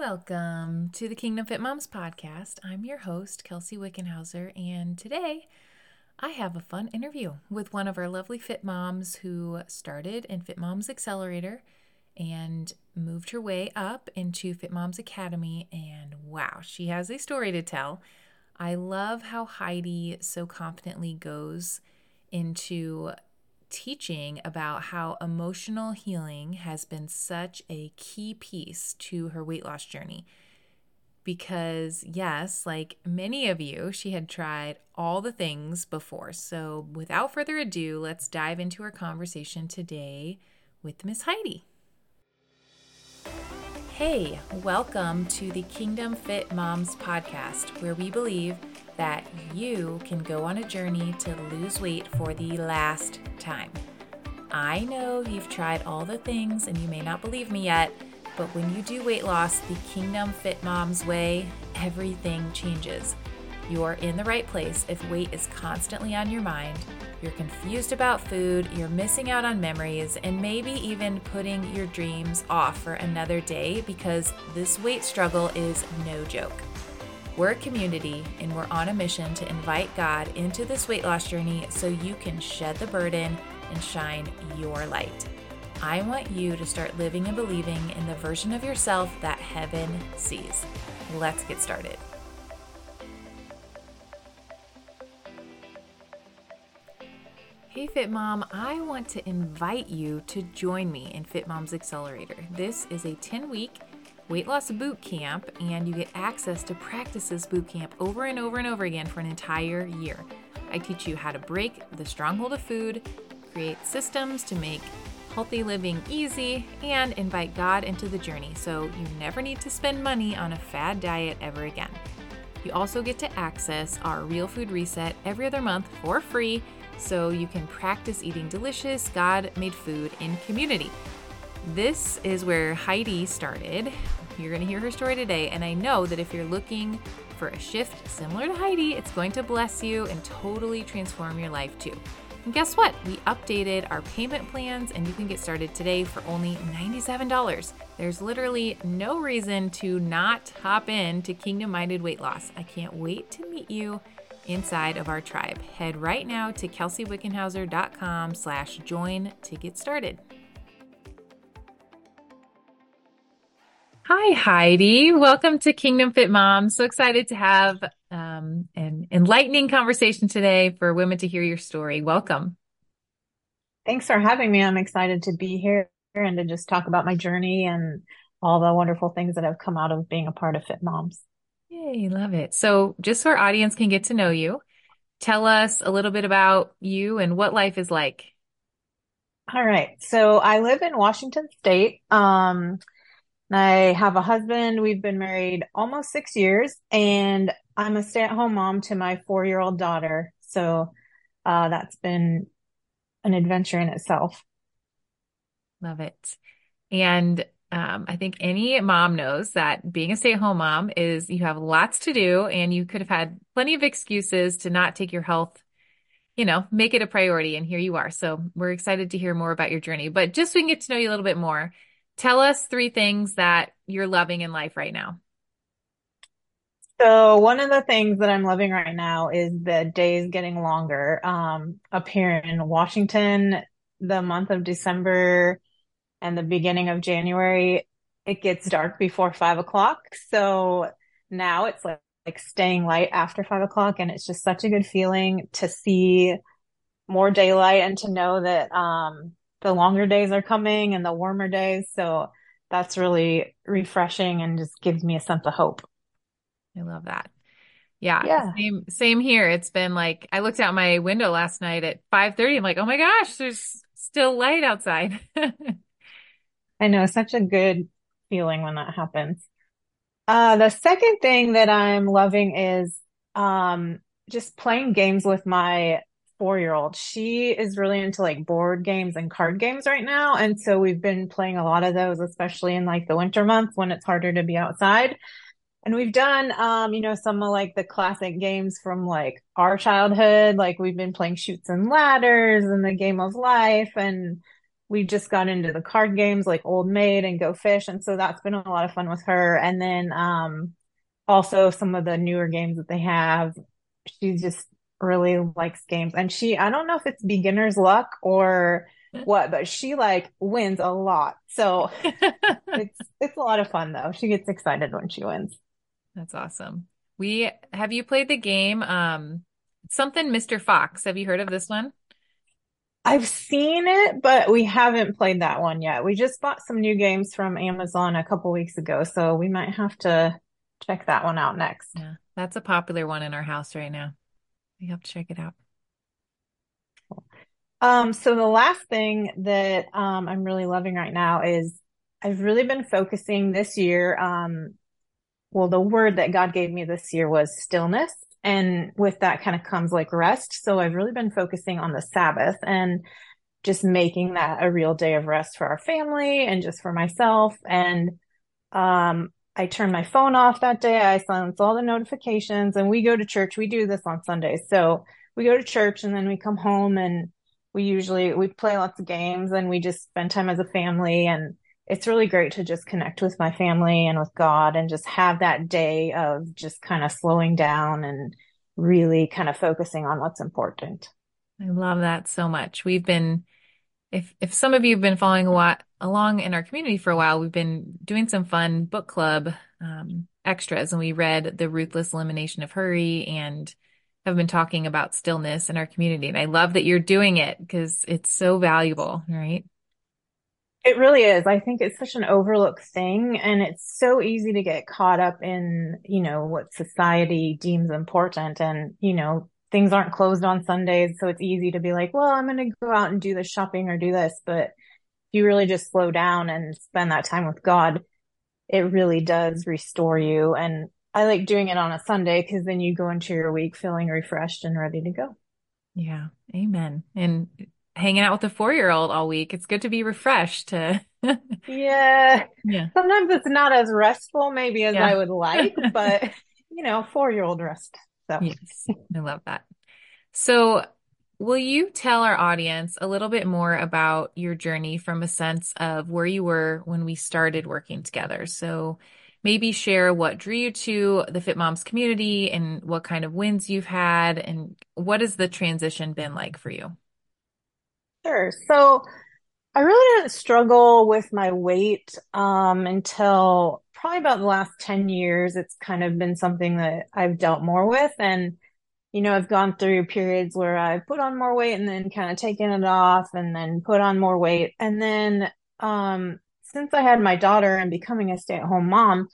Welcome to the Kingdom Fit Moms podcast. I'm your host, Kelsey Wickenhauser, and today I have a fun interview with one of our lovely Fit Moms who started in Fit Moms Accelerator and moved her way up into Fit Moms Academy, and wow, she has a story to tell. I love how Heidi so confidently goes into teaching about how emotional healing has been such a key piece to her weight loss journey. Because yes, like many of you, she had tried all the things before. So without further ado, let's dive into our conversation today with Miss Heidi. Hey, welcome to the Kingdom Fit Moms podcast, where we believe that you can go on a journey to lose weight for the last time. I know you've tried all the things and you may not believe me yet, but when you do weight loss the Kingdom Fit Moms way, everything changes. You are in the right place if weight is constantly on your mind, you're confused about food, you're missing out on memories, and maybe even putting your dreams off for another day, because this weight struggle is no joke. We're a community, and we're on a mission to invite God into this weight loss journey so you can shed the burden and shine your light. I want you to start living and believing in the version of yourself that heaven sees. Let's get started. Hey Fit Mom, I want to invite you to join me in Fit Moms Accelerator. This is a 10-week weight loss boot camp, and you get access to practice this boot camp over and over and over again for an entire year. I teach you how to break the stronghold of food, create systems to make healthy living easy, and invite God into the journey so you never need to spend money on a fad diet ever again. You also get to access our Real Food Reset every other month for free, so you can practice eating delicious, God-made food in community. This is where Heidi started. You're going to hear her story today, and I know that if you're looking for a shift similar to Heidi, it's going to bless you and totally transform your life too. And guess what? We updated our payment plans, and you can get started today for only $97. There's literally no reason to not hop in to Kingdom Minded Weight Loss. I can't wait to meet you inside of our tribe. Head right now to kelseywickenhauser.com/join to get started. Hi, Heidi. Welcome to Kingdom Fit Moms. So excited to have an enlightening conversation today for women to hear your story. Welcome. Thanks for having me. I'm excited to be here and to just talk about my journey and all the wonderful things that have come out of being a part of Fit Moms. Yay, love it. So just so our audience can get to know you, tell us a little bit about you and what life is like. All right. So I live in Washington State. I have a husband. We've been married almost 6 years, and I'm a stay-at-home mom to my 4-year-old daughter. So that's been an adventure in itself. Love it. And I think any mom knows that being a stay-at-home mom is you have lots to do, and you could have had plenty of excuses to not take your health, make it a priority. And here you are. So we're excited to hear more about your journey, but just so we can get to know you a little bit more, tell us 3 things that you're loving in life right now. So one of the things that I'm loving right now is the days getting longer. Up here in Washington, the month of December and the beginning of January, it gets dark before 5 o'clock. So now it's like staying light after 5 o'clock. And it's just such a good feeling to see more daylight and to know that, the longer days are coming and the warmer days. So that's really refreshing and just gives me a sense of hope. I love that. Yeah. Same here. It's been like, I looked out my window last night at 5:30. I'm like, oh my gosh, there's still light outside. I know. Such a good feeling when that happens. The second thing that I'm loving is, just playing games with my 4-year-old. She is really into like board games and card games right now. And so we've been playing a lot of those, especially in like the winter months when it's harder to be outside. And we've done, some of like the classic games from like our childhood. Like we've been playing Chutes and Ladders and The Game of Life and we just got into the card games like Old Maid and Go Fish. And so that's been a lot of fun with her. And then also some of the newer games that they have. She just really likes games. And she, I don't know if it's beginner's luck or what, but she like wins a lot. So it's a lot of fun though. She gets excited when she wins. That's awesome. Have you played the game? Something Mr. Fox. Have you heard of this one? I've seen it, but we haven't played that one yet. We just bought some new games from Amazon a couple weeks ago, so we might have to check that one out next. Yeah, that's a popular one in our house right now. We have to check it out. Cool. So the last thing that I'm really loving right now is I've really been focusing this year. The word that God gave me this year was stillness. And with that kind of comes like rest. So I've really been focusing on the Sabbath and just making that a real day of rest for our family and just for myself. And I turn my phone off that day. I silence all the notifications and we go to church. We do this on Sundays. So we go to church and then we come home and we play lots of games and we just spend time as a family. And it's really great to just connect with my family and with God and just have that day of just kind of slowing down and really kind of focusing on what's important. I love that so much. We've been, if some of you have been following along in our community for a while, we've been doing some fun book club extras, and we read The Ruthless Elimination of Hurry and have been talking about stillness in our community. And I love that you're doing it because it's so valuable, right? It really is. I think it's such an overlooked thing, and it's so easy to get caught up in, what society deems important, and, things aren't closed on Sundays. So it's easy to be like, well, I'm going to go out and do this shopping or do this. But if you really just slow down and spend that time with God, it really does restore you. And I like doing it on a Sunday because then you go into your week feeling refreshed and ready to go. Yeah. Amen. And hanging out with a 4-year-old all week. It's good to be refreshed. Yeah. Sometimes it's not as restful maybe as I would like, but 4-year-old rest. So yes, I love that. So will you tell our audience a little bit more about your journey from a sense of where you were when we started working together? So maybe share what drew you to the Fit Moms community and what kind of wins you've had, and what has the transition been like for you? Sure. So I really didn't struggle with my weight until probably about the last 10 years. It's kind of been something that I've dealt more with. And, I've gone through periods where I've put on more weight and then kind of taken it off and then put on more weight. And then since I had my daughter and becoming a stay-at-home mom,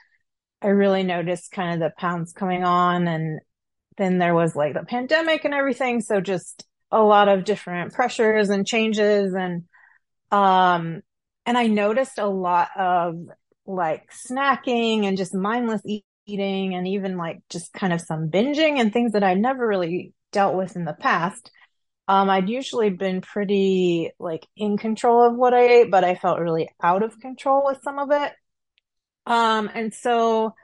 I really noticed kind of the pounds coming on. And then there was like the pandemic and everything. So just a lot of different pressures and changes. And I noticed a lot of like snacking and just mindless eating and even like just kind of some binging and things that I never really dealt with in the past. I'd usually been pretty like in control of what I ate, but I felt really out of control with some of it. And so,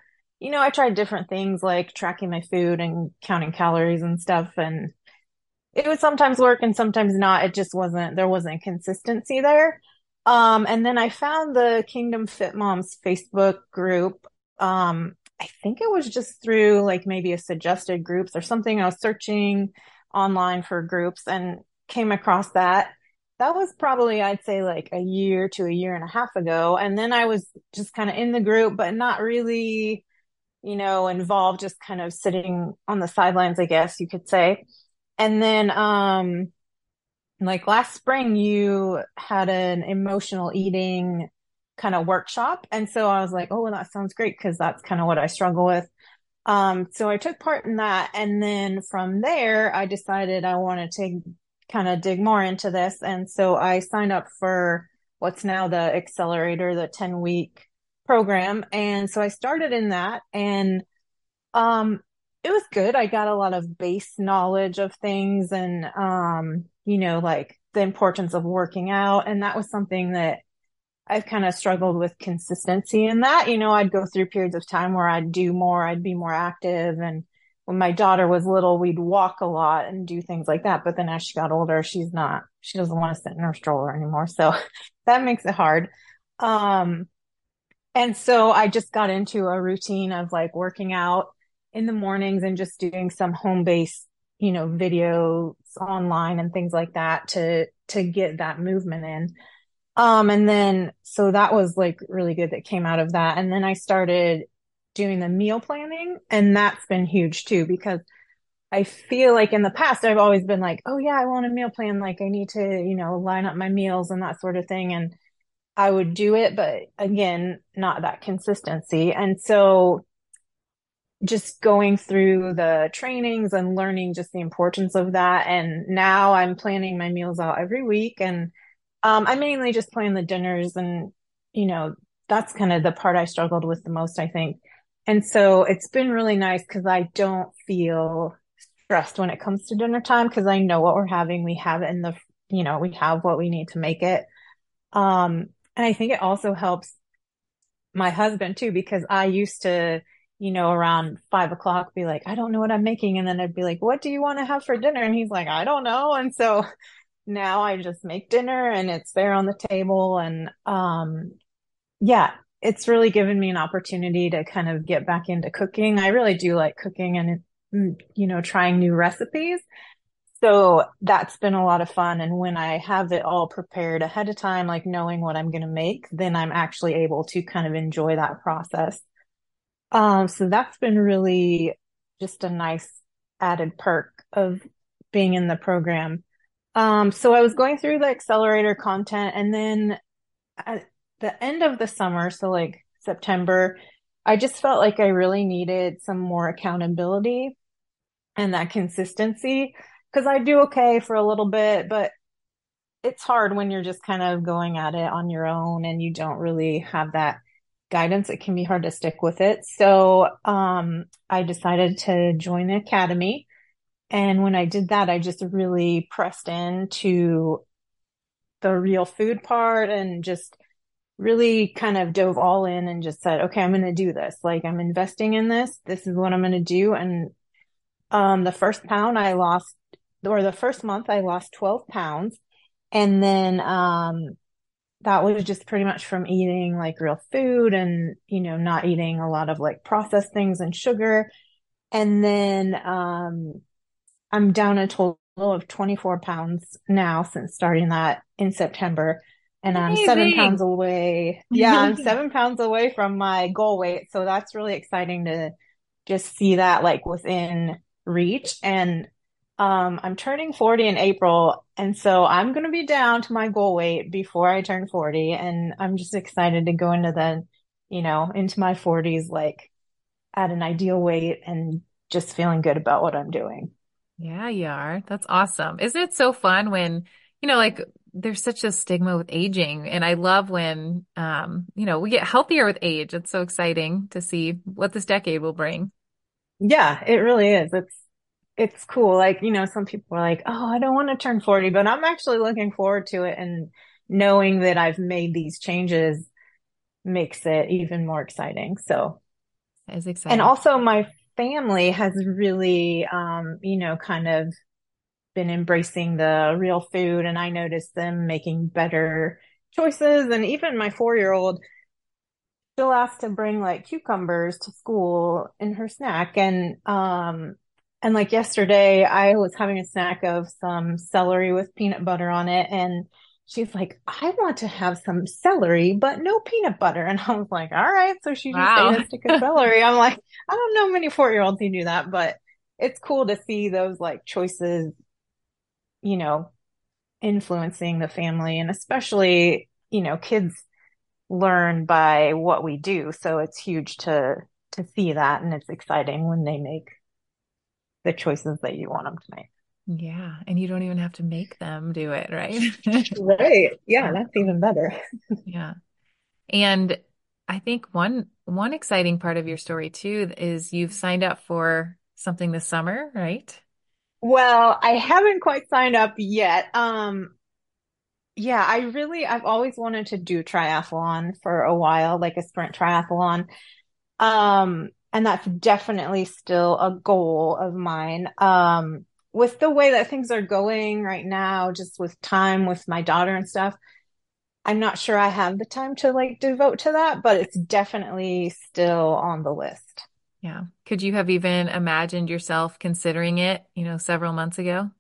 I tried different things like tracking my food and counting calories and stuff, and it would sometimes work and sometimes not. It just wasn't, there wasn't consistency there. And then I found the Kingdom Fit Moms Facebook group. I think it was just through like maybe a suggested groups or something. I was searching online for groups and came across that. That was probably, I'd say like a year to a year and a half ago. And then I was just kind of in the group, but not really, involved, just kind of sitting on the sidelines, I guess you could say. And then, like last spring, you had an emotional eating kind of workshop. And so I was like, oh, well, that sounds great, because that's kind of what I struggle with. So I took part in that. And then from there, I decided I wanted to kind of dig more into this. And so I signed up for what's now the Accelerator, the 10-week program. And so I started in that, and it was good. I got a lot of base knowledge of things and, like the importance of working out. And that was something that I've kind of struggled with consistency in that, I'd go through periods of time where I'd do more, I'd be more active. And when my daughter was little, we'd walk a lot and do things like that. But then as she got older, she's not she doesn't want to sit in her stroller anymore. So that makes it hard. And so I just got into a routine of like working out in the mornings and just doing some home-based, you know, videos online and things like that to get that movement in. And then, so that was like really good that came out of that. And then I started doing the meal planning, and that's been huge too, because I feel like in the past, I've always been like, oh yeah, I want a meal plan. Like I need to, you know, line up my meals and that sort of thing. And I would do it, but again, not that consistency. And so just going through the trainings and learning just the importance of that. And now I'm planning my meals out every week. And I mainly just plan the dinners, and, you know, that's kind of the part I struggled with the most, I think. And so it's been really nice because I don't feel stressed when it comes to dinner time, because I know what we're having. We have it in the, you know, we have what we need to make it. And I think it also helps my husband too, because I used to, you know, around 5 o'clock be like, I don't know what I'm making. And then I'd be like, what do you want to have for dinner? And he's like, I don't know. And so now I just make dinner and it's there on the table. And, yeah, it's really given me an opportunity to kind of get back into cooking. I really do like cooking and, you know, trying new recipes. So that's been a lot of fun. And when I have it all prepared ahead of time, like knowing what I'm going to make, then I'm actually able to kind of enjoy that process. So that's been really just a nice added perk of being in the program. So I was going through the accelerator content, and then at the end of the summer, so like September, I just felt like I really needed some more accountability and that consistency, because I do okay for a little bit, but it's hard when you're just kind of going at it on your own and you don't really have that guidance. It can be hard to stick with it. So I decided to join the academy. And when I did that, I just really pressed into the real food part and just really kind of dove all in and just said, okay, I'm going to do this. Like, I'm investing in this. This is what I'm going to do. And the first pound I lost, or the first month I lost 12 pounds. And then that was just pretty much from eating like real food and, you know, not eating a lot of like processed things and sugar. And then I'm down a total of 24 pounds now since starting that in September. And amazing. I'm 7 pounds away. Yeah, I'm 7 pounds away from my goal weight. So that's really exciting to just see that like within reach. And I'm turning 40 in April. And so I'm going to be down to my goal weight before I turn 40. And I'm just excited to go into the, you know, into my 40s, like at an ideal weight and just feeling good about what I'm doing. Yeah, you are. That's awesome. Isn't it so fun when, you know, like there's such a stigma with aging, and I love when, you know, we get healthier with age. It's so exciting to see what this decade will bring. Yeah, it really is. It's cool. Like, you know, some people are like, oh, I don't want to turn 40, but I'm actually looking forward to it. And knowing that I've made these changes makes it even more exciting. So it's exciting. And also my family has really, you know, kind of been embracing the real food, and I noticed them making better choices. And even my 4-year-old still asked to bring like cucumbers to school in her snack. And like yesterday I was having a snack of some celery with peanut butter on it. And she's like, I want to have some celery, but no peanut butter. And I was like, all right. So she just ate a stick of celery. I'm like, I don't know many 4-year-olds who do that, but it's cool to see those like choices, you know, influencing the family. And especially, you know, kids learn by what we do. So it's huge to see that. And it's exciting when they make the choices that you want them to make. Yeah. And you don't even have to make them do it, right? Right. Yeah. That's even better. Yeah. And I think one exciting part of your story too, is you've signed up for something this summer, right? Well, I haven't quite signed up yet. Yeah, I've always wanted to do triathlon for a while, like a sprint triathlon. And that's definitely still a goal of mine. with the way that things are going right now, just with time with my daughter and stuff, I'm not sure I have the time to like devote to that, but it's definitely still on the list. Yeah. Could you have even imagined yourself considering it, you know, several months ago?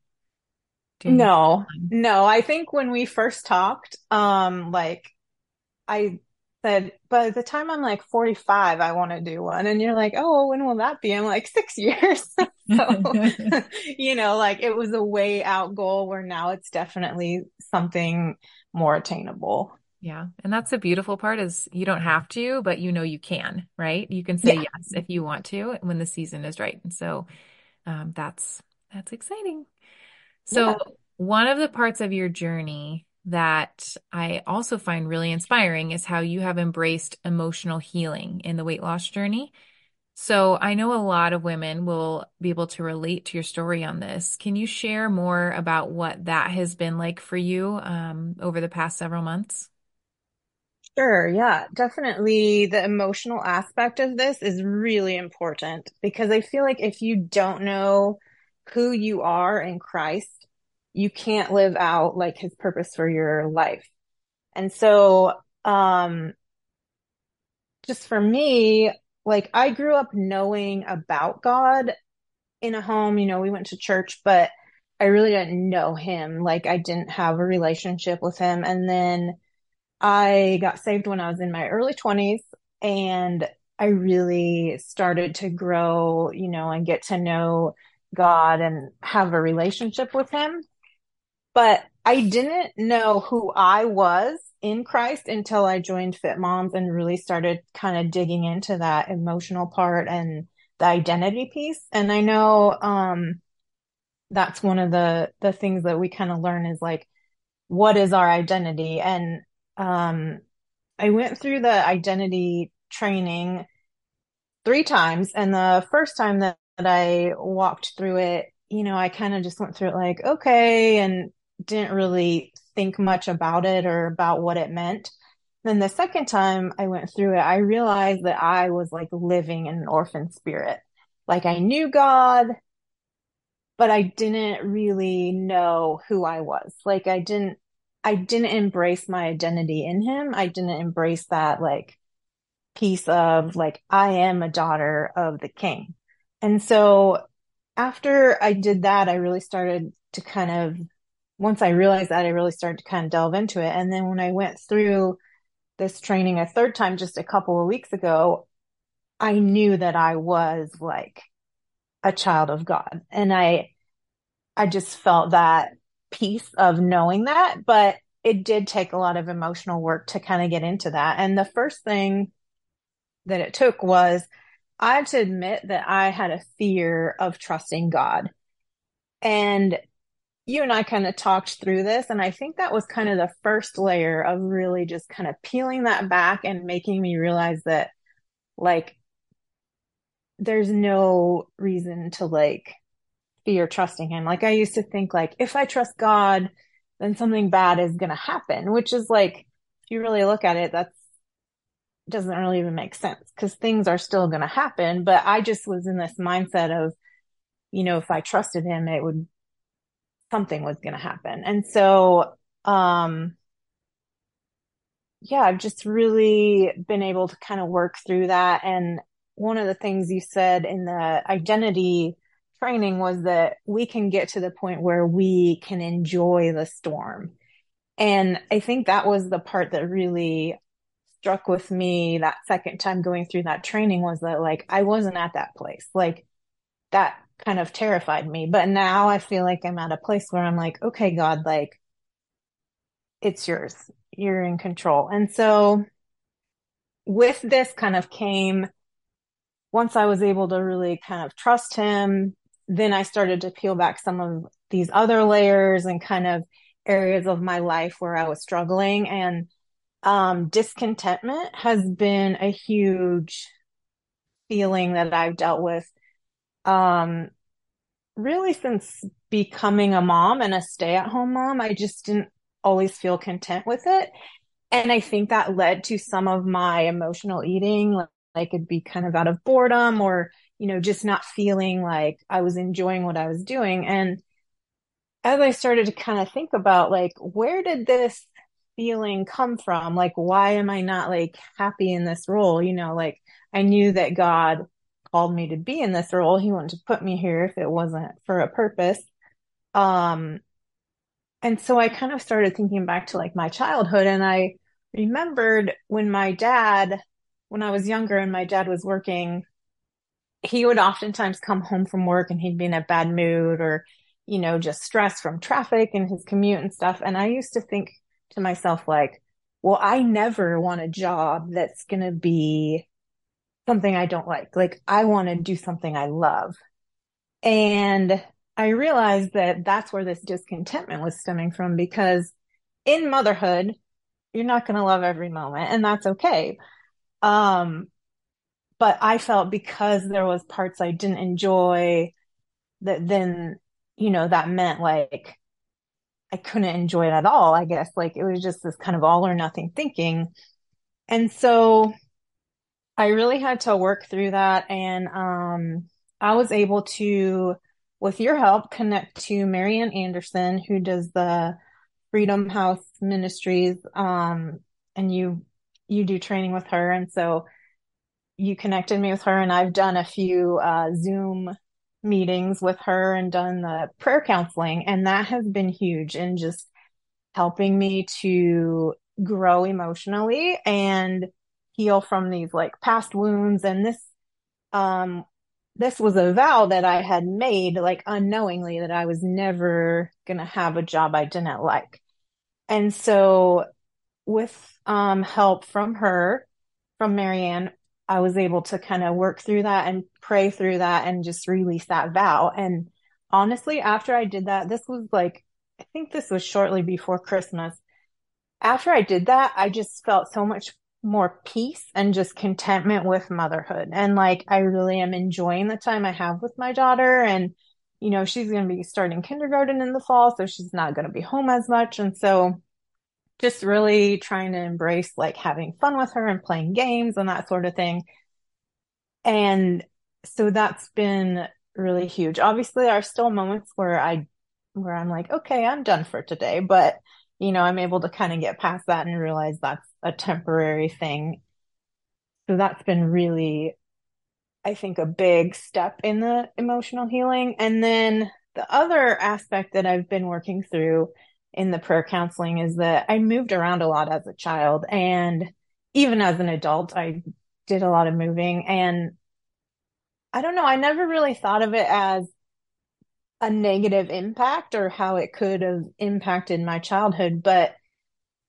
No, I think when we first talked, like I said, by the time I'm like 45, I want to do one. And you're like, oh, when will that be? I'm like 6 years. So, you know, like it was a way out goal where now it's definitely something more attainable. Yeah. And that's the beautiful part is you don't have to, but you know, you can, right? You can say yes if you want to when the season is right. And so that's exciting. So one of the parts of your journey that I also find really inspiring is how you have embraced emotional healing in the weight loss journey. So I know a lot of women will be able to relate to your story on this. Can you share more about what that has been like for you over the past several months? Sure. Yeah, definitely. The emotional aspect of this is really important because I feel like if you don't know who you are in Christ, you can't live out like his purpose for your life. And so, just for me, like I grew up knowing about God in a home, you know, we went to church, but I really didn't know him. Like I didn't have a relationship with him. And then I got saved when I was in my early 20s and I really started to grow, you know, and get to know God and have a relationship with him. But I didn't know who I was in Christ until I joined Fit Moms and really started kind of digging into that emotional part and the identity piece. And I know that's one of the things that we kind of learn is like, what is our identity? And I went through the identity training 3 times. And the first time that I walked through it, you know, I kind of just went through it like, okay, and didn't really think much about it or about what it meant. Then the second time I went through it, I realized that I was like living in an orphan spirit. Like I knew God, but I didn't really know who I was. Like I didn't embrace my identity in him. I didn't embrace that like piece of like, I am a daughter of the King. And so after I did that, I really started to kind of, once I realized that, I really started to kind of delve into it. And then when I went through this training a third time, just a couple of weeks ago, I knew that I was like a child of God. And I just felt that piece of knowing that, but it did take a lot of emotional work to kind of get into that. And the first thing that it took was I had to admit that I had a fear of trusting God. And you and I kind of talked through this. And I think that was kind of the first layer of really just kind of peeling that back and making me realize that like, there's no reason to like fear trusting him. Like I used to think like, if I trust God, then something bad is going to happen, which is like, if you really look at it, that's doesn't really even make sense because things are still going to happen. But I just was in this mindset of, you know, if I trusted him, something was going to happen. And so, I've just really been able to kind of work through that. And one of the things you said in the identity training was that we can get to the point where we can enjoy the storm. And I think that was the part that really struck with me that second time going through that training was that like, I wasn't at that place. Like that kind of terrified me, but now I feel like I'm at a place where I'm like, okay, God, like it's yours, you're in control. And so with this kind of came, once I was able to really kind of trust him, then I started to peel back some of these other layers and kind of areas of my life where I was struggling. And discontentment has been a huge feeling that I've dealt with, really since becoming a mom and a stay-at-home mom. I just didn't always feel content with it. And I think that led to some of my emotional eating, like it'd be kind of out of boredom or, you know, just not feeling like I was enjoying what I was doing. And as I started to kind of think about like, where did this feeling come from? Like, why am I not like happy in this role? You know, like I knew that God called me to be in this role. He wanted to put me here if it wasn't for a purpose. And so I kind of started thinking back to like my childhood, and I remembered when I was younger and my dad was working, he would oftentimes come home from work and he'd be in a bad mood or, you know, just stressed from traffic and his commute and stuff. And I used to think to myself, like, well, I never want a job that's going to be something I don't like. Like, I want to do something I love. And I realized that that's where this discontentment was stemming from, because in motherhood, you're not going to love every moment, and that's okay. But I felt because there was parts I didn't enjoy, that then, you know, that meant like I couldn't enjoy it at all, I guess. Like, it was just this kind of all or nothing thinking. And so I really had to work through that. And I was able to, with your help, connect to Marianne Anderson, who does the Freedom House Ministries. And you do training with her. And so you connected me with her, and I've done a few Zoom meetings with her and done the prayer counseling. And that has been huge in just helping me to grow emotionally and heal from these like past wounds. And this was a vow that I had made, like unknowingly, that I was never going to have a job I didn't like. And so with help from her, from Marianne, I was able to kind of work through that and pray through that and just release that vow. And honestly, after I did that, this was like, I think this was shortly before Christmas. After I did that, I just felt so much more peace and just contentment with motherhood. And like, I really am enjoying the time I have with my daughter. And, you know, she's going to be starting kindergarten in the fall, so she's not going to be home as much. And so just really trying to embrace like having fun with her and playing games and that sort of thing. And so that's been really huge. Obviously, there are still moments where I'm like, okay, I'm done for today. But, you know, I'm able to kind of get past that and realize that's a temporary thing. So that's been really, I think, a big step in the emotional healing. And then the other aspect that I've been working through in the prayer counseling is that I moved around a lot as a child. And even as an adult, I did a lot of moving. And I don't know, I never really thought of it as a negative impact or how it could have impacted my childhood. But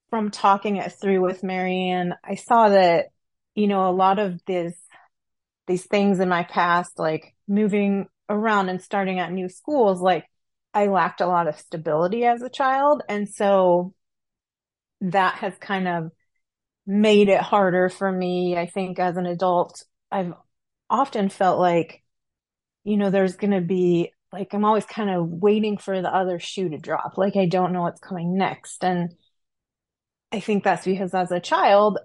from talking it through with Marianne, I saw that, you know, a lot of these things in my past, like moving around and starting at new schools, like I lacked a lot of stability as a child. And so that has kind of made it harder for me. I think as an adult, I've often felt like, you know, there's going to be like, I'm always kind of waiting for the other shoe to drop. Like, I don't know what's coming next. And I think that's because as a child,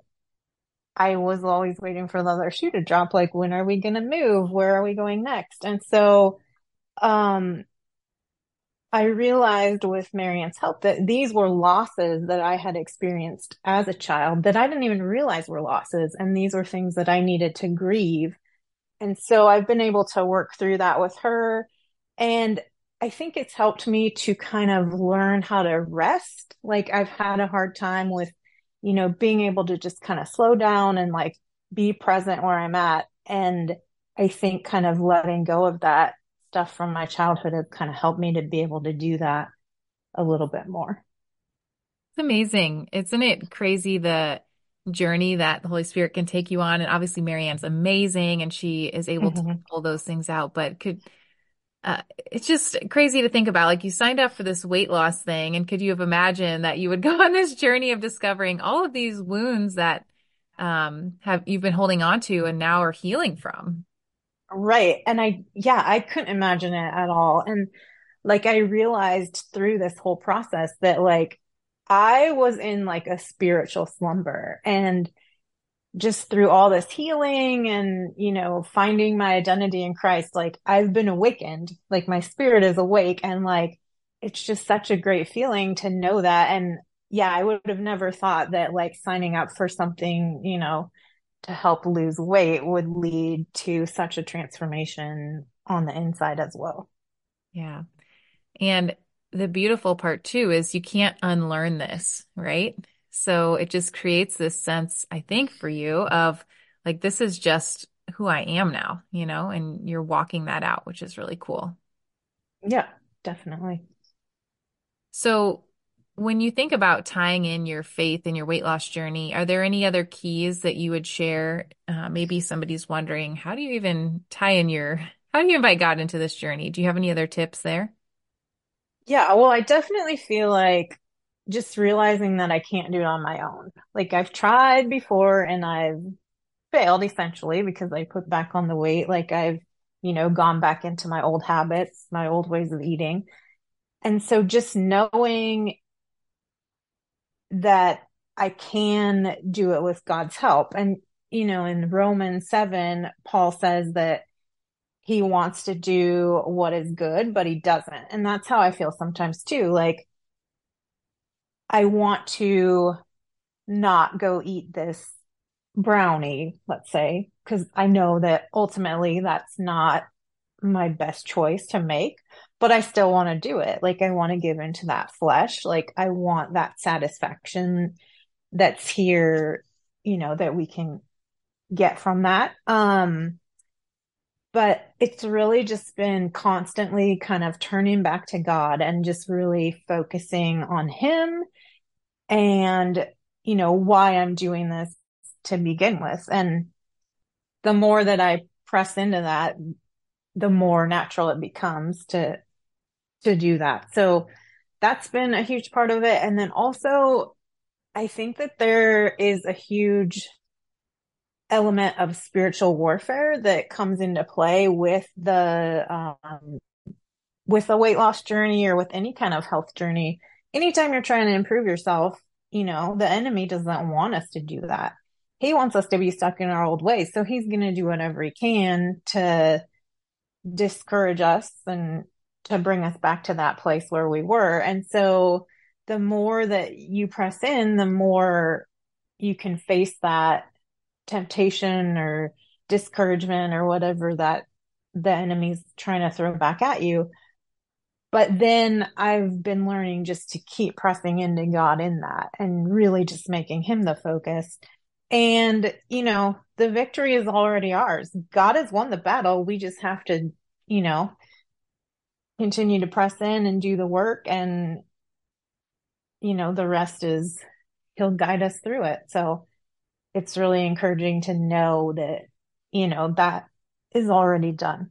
I was always waiting for the other shoe to drop. Like, when are we going to move? Where are we going next? And so, I realized with Marianne's help that these were losses that I had experienced as a child that I didn't even realize were losses. And these were things that I needed to grieve. And so I've been able to work through that with her. And I think it's helped me to kind of learn how to rest. Like, I've had a hard time with, you know, being able to just kind of slow down and like be present where I'm at. And I think kind of letting go of that stuff from my childhood has kind of helped me to be able to do that a little bit more. It's amazing. Isn't it crazy the journey that the Holy Spirit can take you on? And obviously Marianne's amazing and she is able to pull those things out, but it's just crazy to think about. Like, you signed up for this weight loss thing, and could you have imagined that you would go on this journey of discovering all of these wounds that you've been holding on to and now are healing from? Right. And I couldn't imagine it at all. And like, I realized through this whole process that like, I was in like a spiritual slumber, and just through all this healing and, you know, finding my identity in Christ, like I've been awakened, like my spirit is awake. And like, it's just such a great feeling to know that. And yeah, I would have never thought that like signing up for something, you know, to help lose weight would lead to such a transformation on the inside as well. Yeah. And the beautiful part too, is you can't unlearn this, right? So it just creates this sense, I think, for you of like, this is just who I am now, you know, and you're walking that out, which is really cool. Yeah, definitely. So when you think about tying in your faith and your weight loss journey, are there any other keys that you would share? Maybe somebody's wondering, how do you invite God into this journey? Do you have any other tips there? Yeah, well, I definitely feel like just realizing that I can't do it on my own. Like I've tried before and I've failed essentially because I put back on the weight. Like I've, you know, gone back into my old habits, my old ways of eating. And so just knowing that I can do it with God's help. And, you know, in Romans 7, Paul says that he wants to do what is good, but he doesn't. And that's how I feel sometimes too. Like I want to not go eat this brownie, let's say, because I know that ultimately that's not my best choice to make, but I still want to do it. Like I want to give into that flesh. Like I want that satisfaction that's here, you know, that we can get from that. But it's really just been constantly kind of turning back to God and just really focusing on him and, you know, why I'm doing this to begin with. And the more that I press into that, the more natural it becomes to do that. So that's been a huge part of it. And then also, I think that there is a huge element of spiritual warfare that comes into play with a weight loss journey or with any kind of health journey. Anytime you're trying to improve yourself, you know, the enemy doesn't want us to do that. He wants us to be stuck in our old ways. So he's going to do whatever he can to discourage us and to bring us back to that place where we were. And so the more that you press in, the more you can face that temptation or discouragement or whatever that the enemy's trying to throw back at you. But then I've been learning just to keep pressing into God in that and really just making him the focus. And, you know, the victory is already ours. God has won the battle. We just have to, you know, continue to press in and do the work, and, you know, the rest is he'll guide us through it. So it's really encouraging to know that, you know, that is already done.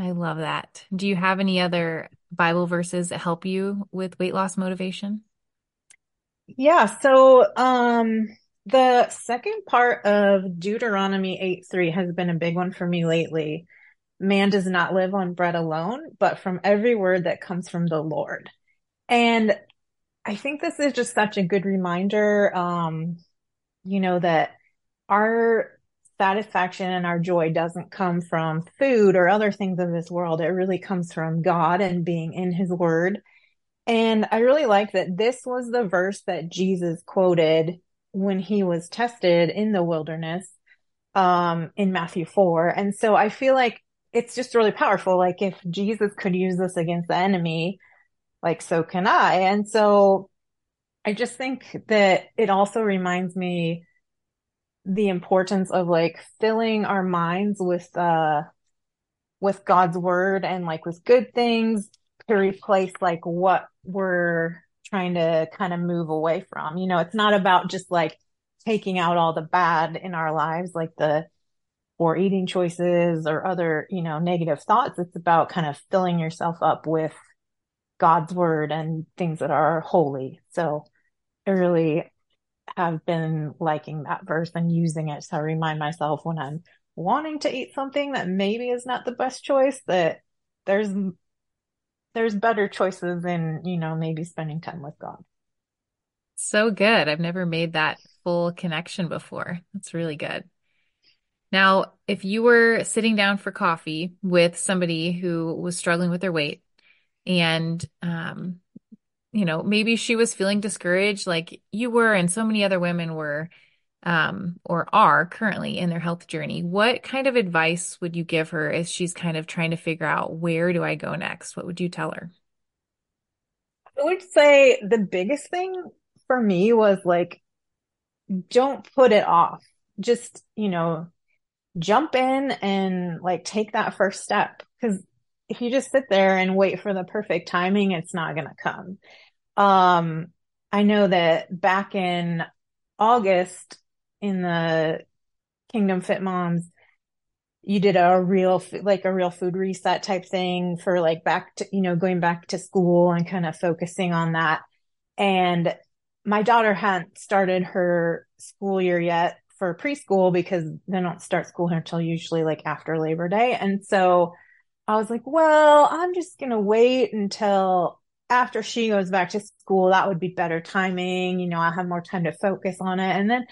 I love that. Do you have any other Bible verses that help you with weight loss motivation? Yeah. So, the second part of Deuteronomy 8:3 has been a big one for me lately. Man does not live on bread alone, but from every word that comes from the Lord. And I think this is just such a good reminder, you know, that our satisfaction and our joy doesn't come from food or other things of this world. It really comes from God and being in his word. And I really like that this was the verse that Jesus quoted when he was tested in the wilderness, in Matthew 4. And so I feel like it's just really powerful. Like if Jesus could use this against the enemy, like, so can I. And so I just think that it also reminds me the importance of like filling our minds with God's word and like with good things to replace like what we're trying to kind of move away from. You know, it's not about just like taking out all the bad in our lives, like the poor eating choices or other, you know, negative thoughts. It's about kind of filling yourself up with God's word and things that are holy. So I really have been liking that verse and using it to remind myself when I'm wanting to eat something that maybe is not the best choice, that there's better choices than, you know, maybe spending time with God. So good. I've never made that full connection before. That's really good. Now, if you were sitting down for coffee with somebody who was struggling with their weight and, maybe she was feeling discouraged like you were, and so many other women were, or are currently in their health journey, what kind of advice would you give her as she's kind of trying to figure out, where do I go next? What would you tell her? I would say the biggest thing for me was like, don't put it off. Just, jump in and like take that first step. Cause if you just sit there and wait for the perfect timing, it's not going to come. I know that back in August in the Kingdom Fit Moms, you did a real food reset type thing for like going back to school and kind of focusing on that. And my daughter hadn't started her school year yet for preschool because they don't start school here until usually like after Labor Day. And so I was like, well, I'm just going to wait until after she goes back to school. That would be better timing. I'll have more time to focus on it. And then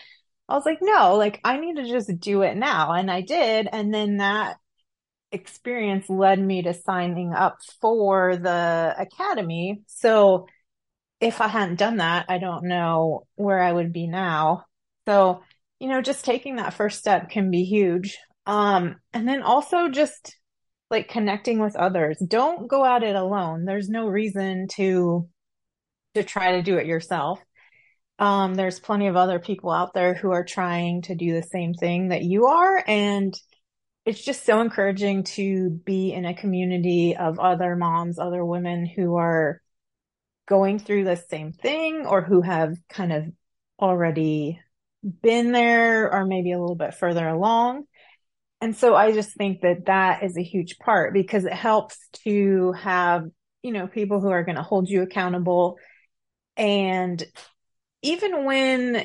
I was like, no, like I need to just do it now. And I did. And then that experience led me to signing up for the academy. So if I hadn't done that, I don't know where I would be now. So, just taking that first step can be huge. And then also just like connecting with others. Don't go at it alone. There's no reason to try to do it yourself. There's plenty of other people out there who are trying to do the same thing that you are. And it's just so encouraging to be in a community of other moms, other women who are going through the same thing or who have kind of already been there or maybe a little bit further along. And so I just think that is a huge part because it helps to have, people who are going to hold you accountable. And even when,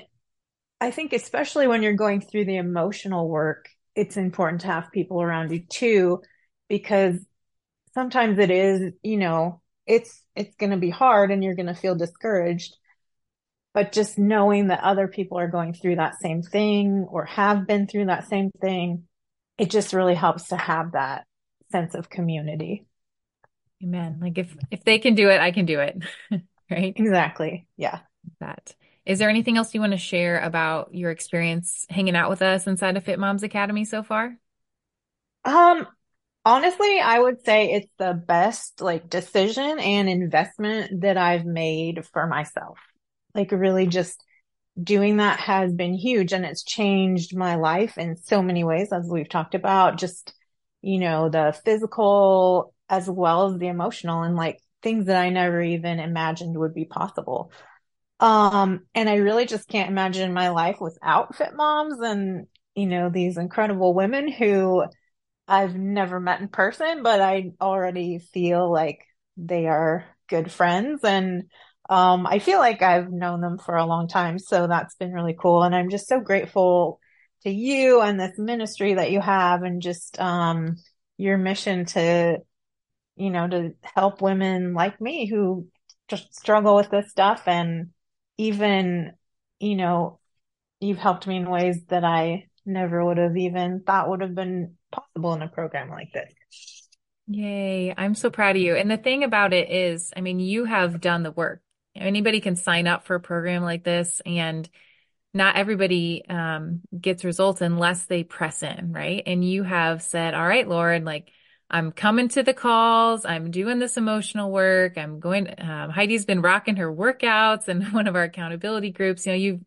I think, especially when you're going through the emotional work, it's important to have people around you too, because sometimes it is, it's going to be hard and you're going to feel discouraged, but just knowing that other people are going through that same thing or have been through that same thing, it just really helps to have that sense of community. Amen. Like if they can do it, I can do it. Right? Exactly. Yeah. That. Is there anything else you want to share about your experience hanging out with us inside of Fit Moms Academy so far? Honestly, I would say it's the best like decision and investment that I've made for myself. Like really just doing that has been huge, and it's changed my life in so many ways, as we've talked about, just, the physical as well as the emotional and like things that I never even imagined would be possible. And I really just can't imagine my life without Fit Moms and, these incredible women who I've never met in person, but I already feel like they are good friends. And I feel like I've known them for a long time. So that's been really cool. And I'm just so grateful to you and this ministry that you have and just your mission to help women like me who just struggle with this stuff. And even, you've helped me in ways that I never would have even thought would have been possible in a program like this. Yay. I'm so proud of you. And the thing about it is, you have done the work. Anybody can sign up for a program like this, and not everybody gets results unless they press in, right? And you have said, all right, Lauren, like I'm coming to the calls. I'm doing this emotional work. I'm going, Heidi's been rocking her workouts and one of our accountability groups. You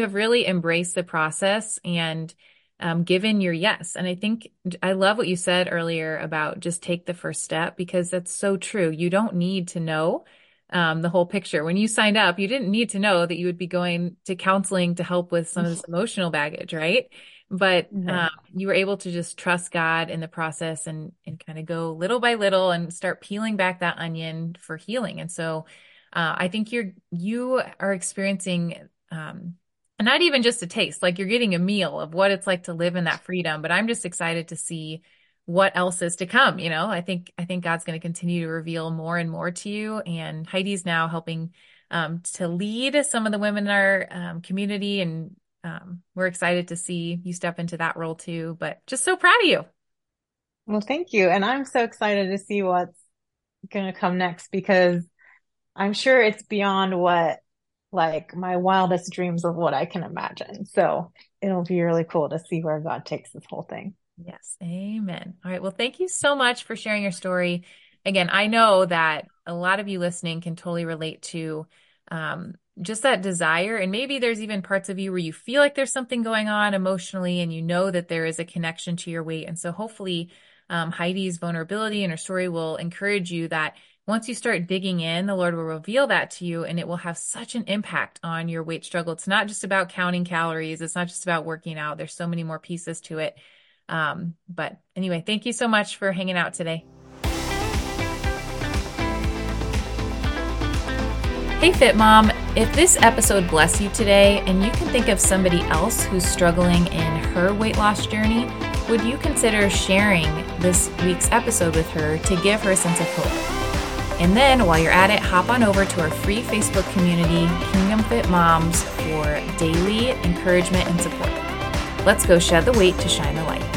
have really embraced the process and given your yes. And I think I love what you said earlier about just take the first step, because that's so true. You don't need to know the whole picture. When you signed up, you didn't need to know that you would be going to counseling to help with some of this emotional baggage, right? But you were able to just trust God in the process and kind of go little by little and start peeling back that onion for healing. And so I think you are experiencing and not even just a taste, like you're getting a meal of what it's like to live in that freedom. But I'm just excited to see what else is to come. I think God's going to continue to reveal more and more to you. And Heidi's now helping to lead some of the women in our community. And we're excited to see you step into that role too, but just so proud of you. Well, thank you. And I'm so excited to see what's going to come next, because I'm sure it's beyond what, like, my wildest dreams of what I can imagine. So it'll be really cool to see where God takes this whole thing. Yes. Amen. All right. Well, thank you so much for sharing your story. Again, I know that a lot of you listening can totally relate to just that desire. And maybe there's even parts of you where you feel like there's something going on emotionally, and you know that there is a connection to your weight. And so hopefully Heidi's vulnerability and her story will encourage you that once you start digging in, the Lord will reveal that to you, and it will have such an impact on your weight struggle. It's not just about counting calories. It's not just about working out. There's so many more pieces to it. But anyway, thank you so much for hanging out today. Hey, Fit Mom. If this episode blessed you today and you can think of somebody else who's struggling in her weight loss journey, would you consider sharing this week's episode with her to give her a sense of hope? And then while you're at it, hop on over to our free Facebook community, Kingdom Fit Moms, for daily encouragement and support. Let's go shed the weight to shine the light.